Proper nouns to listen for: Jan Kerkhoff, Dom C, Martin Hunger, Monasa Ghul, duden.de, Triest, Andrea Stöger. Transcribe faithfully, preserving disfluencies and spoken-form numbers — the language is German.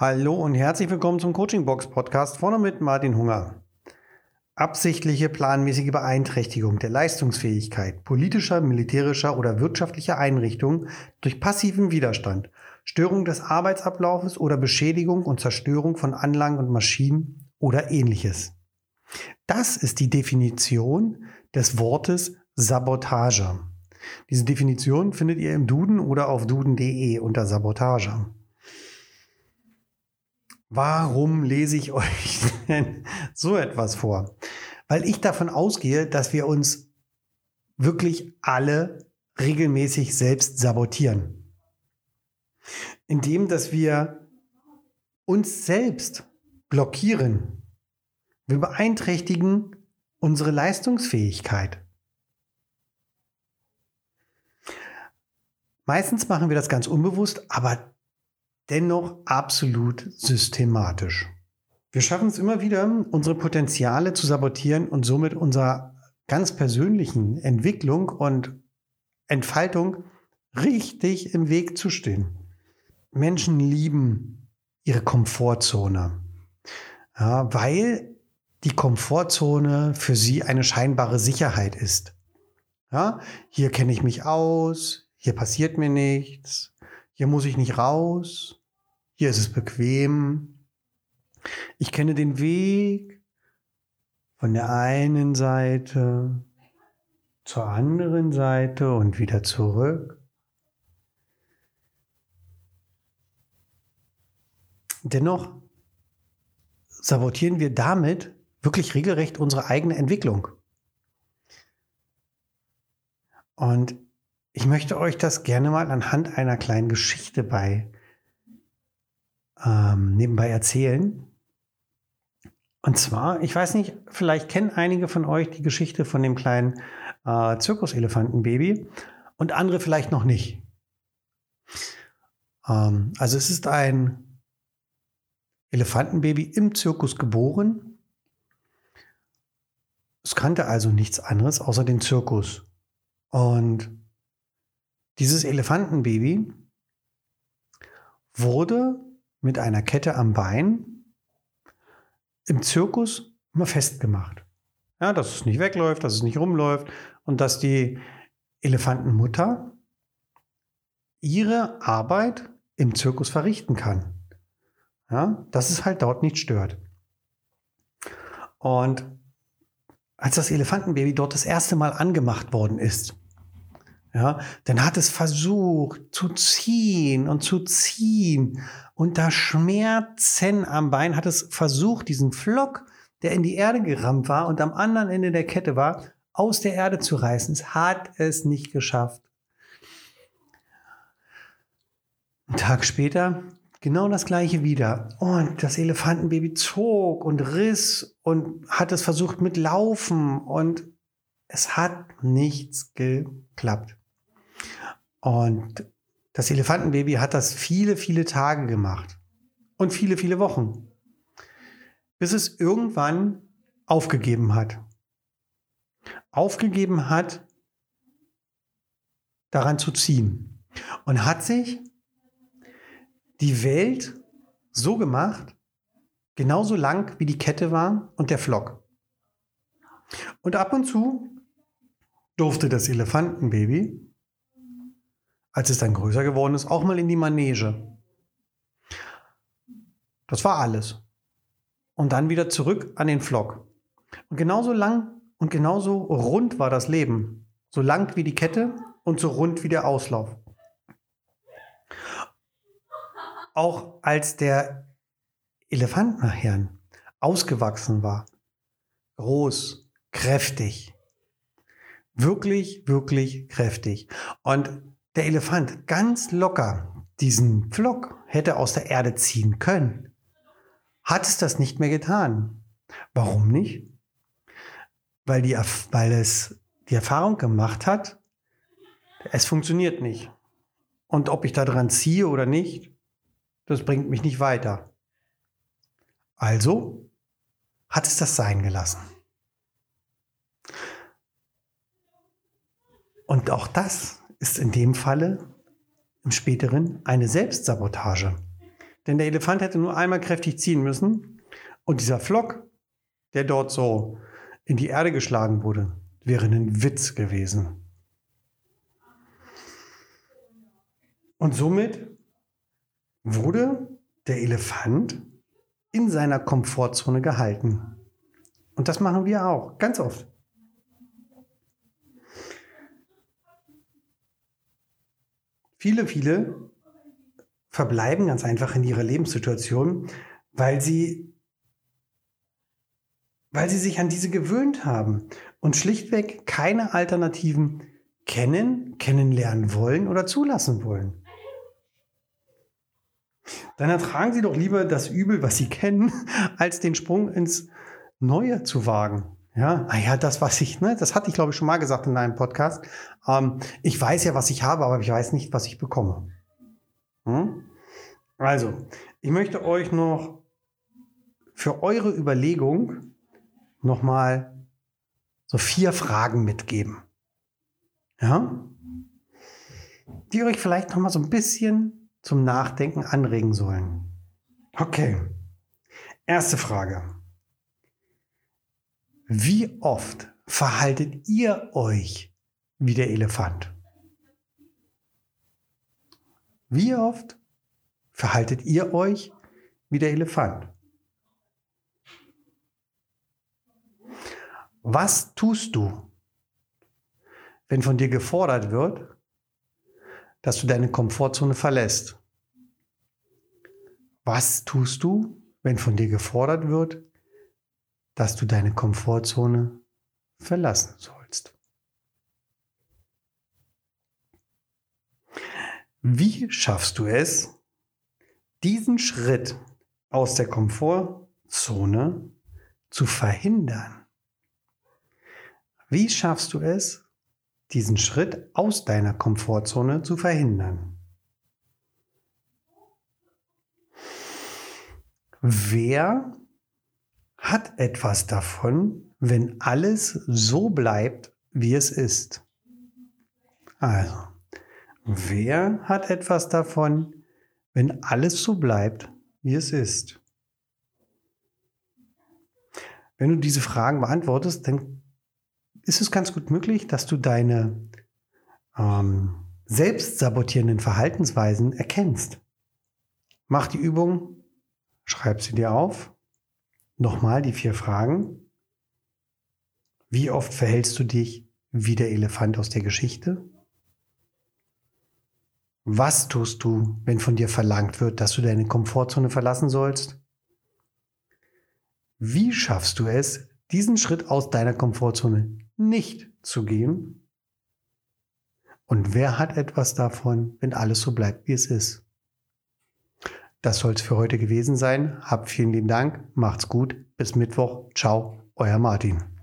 Hallo und herzlich willkommen zum Coaching Box Podcast, vorne mit Martin Hunger. Absichtliche, planmäßige Beeinträchtigung der Leistungsfähigkeit politischer, militärischer oder wirtschaftlicher Einrichtungen durch passiven Widerstand, Störung des Arbeitsablaufes oder Beschädigung und Zerstörung von Anlagen und Maschinen oder Ähnliches. Das ist die Definition des Wortes Sabotage. Diese Definition findet ihr im Duden oder auf duden punkt de unter Sabotage. Warum lese ich euch denn so etwas vor? Weil ich davon ausgehe, dass wir uns wirklich alle regelmäßig selbst sabotieren. Indem, dass wir uns selbst blockieren. Wir beeinträchtigen unsere Leistungsfähigkeit. Meistens machen wir das ganz unbewusst, aber dennoch absolut systematisch. Wir schaffen es immer wieder, unsere Potenziale zu sabotieren und somit unserer ganz persönlichen Entwicklung und Entfaltung richtig im Weg zu stehen. Menschen lieben ihre Komfortzone, ja, weil die Komfortzone für sie eine scheinbare Sicherheit ist. Ja, hier kenne ich mich aus, hier passiert mir nichts, hier muss ich nicht raus. Hier ist es bequem. Ich kenne den Weg von der einen Seite zur anderen Seite und wieder zurück. Dennoch sabotieren wir damit wirklich regelrecht unsere eigene Entwicklung. Und ich möchte euch das gerne mal anhand einer kleinen Geschichte bei Ähm, nebenbei erzählen. Und zwar, ich weiß nicht, vielleicht kennen einige von euch die Geschichte von dem kleinen äh, Zirkuselefantenbaby und andere vielleicht noch nicht. Ähm, also es ist ein Elefantenbaby im Zirkus geboren. Es kannte also nichts anderes außer den Zirkus. Und dieses Elefantenbaby wurde mit einer Kette am Bein im Zirkus immer festgemacht. Ja, dass es nicht wegläuft, dass es nicht rumläuft und dass die Elefantenmutter ihre Arbeit im Zirkus verrichten kann. Ja, dass es halt dort nicht stört. Und als das Elefantenbaby dort das erste Mal angemacht worden ist, ja, dann hat es versucht zu ziehen und zu ziehen. Unter Schmerzen am Bein hat es versucht, diesen Flock, der in die Erde gerammt war und am anderen Ende der Kette war, aus der Erde zu reißen. Es hat es nicht geschafft. Einen Tag später genau das Gleiche wieder. Und das Elefantenbaby zog und riss und hat es versucht mit Laufen und es hat nichts geklappt. Und das Elefantenbaby hat das viele, viele Tage gemacht und viele, viele Wochen, bis es irgendwann aufgegeben hat. Aufgegeben hat, daran zu ziehen. Und hat sich die Welt so gemacht, genauso lang wie die Kette war und der Flock. Und ab und zu durfte das Elefantenbaby, als es dann größer geworden ist, auch mal in die Manege. Das war alles. Und dann wieder zurück an den Flock. Und genauso lang und genauso rund war das Leben. So lang wie die Kette und so rund wie der Auslauf. Auch als der Elefant nachher ausgewachsen war, groß, kräftig, wirklich, wirklich kräftig. Und der Elefant ganz locker diesen Pflock hätte aus der Erde ziehen können, hat es das nicht mehr getan. Warum nicht? Weil, die, weil es die Erfahrung gemacht hat, es funktioniert nicht. Und ob ich da dran ziehe oder nicht, das bringt mich nicht weiter. Also hat es das sein gelassen. Und auch das ist in dem Falle im Späteren eine Selbstsabotage. Denn der Elefant hätte nur einmal kräftig ziehen müssen und dieser Flock, der dort so in die Erde geschlagen wurde, wäre ein Witz gewesen. Und somit wurde der Elefant in seiner Komfortzone gehalten. Und das machen wir auch, ganz oft. Viele, viele verbleiben ganz einfach in ihrer Lebenssituation, weil sie, weil sie sich an diese gewöhnt haben und schlichtweg keine Alternativen kennen, kennenlernen wollen oder zulassen wollen. Dann ertragen sie doch lieber das Übel, was sie kennen, als den Sprung ins Neue zu wagen. Ja, ah ja, das, was ich, ne, das hatte ich, glaube ich, schon mal gesagt in einem Podcast. Ähm, ich weiß ja, was ich habe, aber ich weiß nicht, was ich bekomme. Hm? Also, ich möchte euch noch für eure Überlegung nochmal so vier Fragen mitgeben. Ja? Die euch vielleicht nochmal so ein bisschen zum Nachdenken anregen sollen. Okay. Erste Frage. Wie oft verhaltet ihr euch wie der Elefant? Wie oft verhaltet ihr euch wie der Elefant? Was tust du, wenn von dir gefordert wird, dass du deine Komfortzone verlässt? Was tust du, wenn von dir gefordert wird, dass du deine Komfortzone verlassen sollst? Wie schaffst du es, diesen Schritt aus der Komfortzone zu verhindern? Wie schaffst du es, diesen Schritt aus deiner Komfortzone zu verhindern? Wer hat etwas davon, wenn alles so bleibt, wie es ist? Also, wer hat etwas davon, wenn alles so bleibt, wie es ist? Wenn du diese Fragen beantwortest, dann ist es ganz gut möglich, dass du deine ähm, selbstsabotierenden Verhaltensweisen erkennst. Mach die Übung, schreib sie dir auf. Nochmal die vier Fragen. Wie oft verhältst du dich wie der Elefant aus der Geschichte? Was tust du, wenn von dir verlangt wird, dass du deine Komfortzone verlassen sollst? Wie schaffst du es, diesen Schritt aus deiner Komfortzone nicht zu gehen? Und wer hat etwas davon, wenn alles so bleibt, wie es ist? Das soll es für heute gewesen sein. Habt vielen lieben Dank. Macht's gut. Bis Mittwoch. Ciao, euer Martin.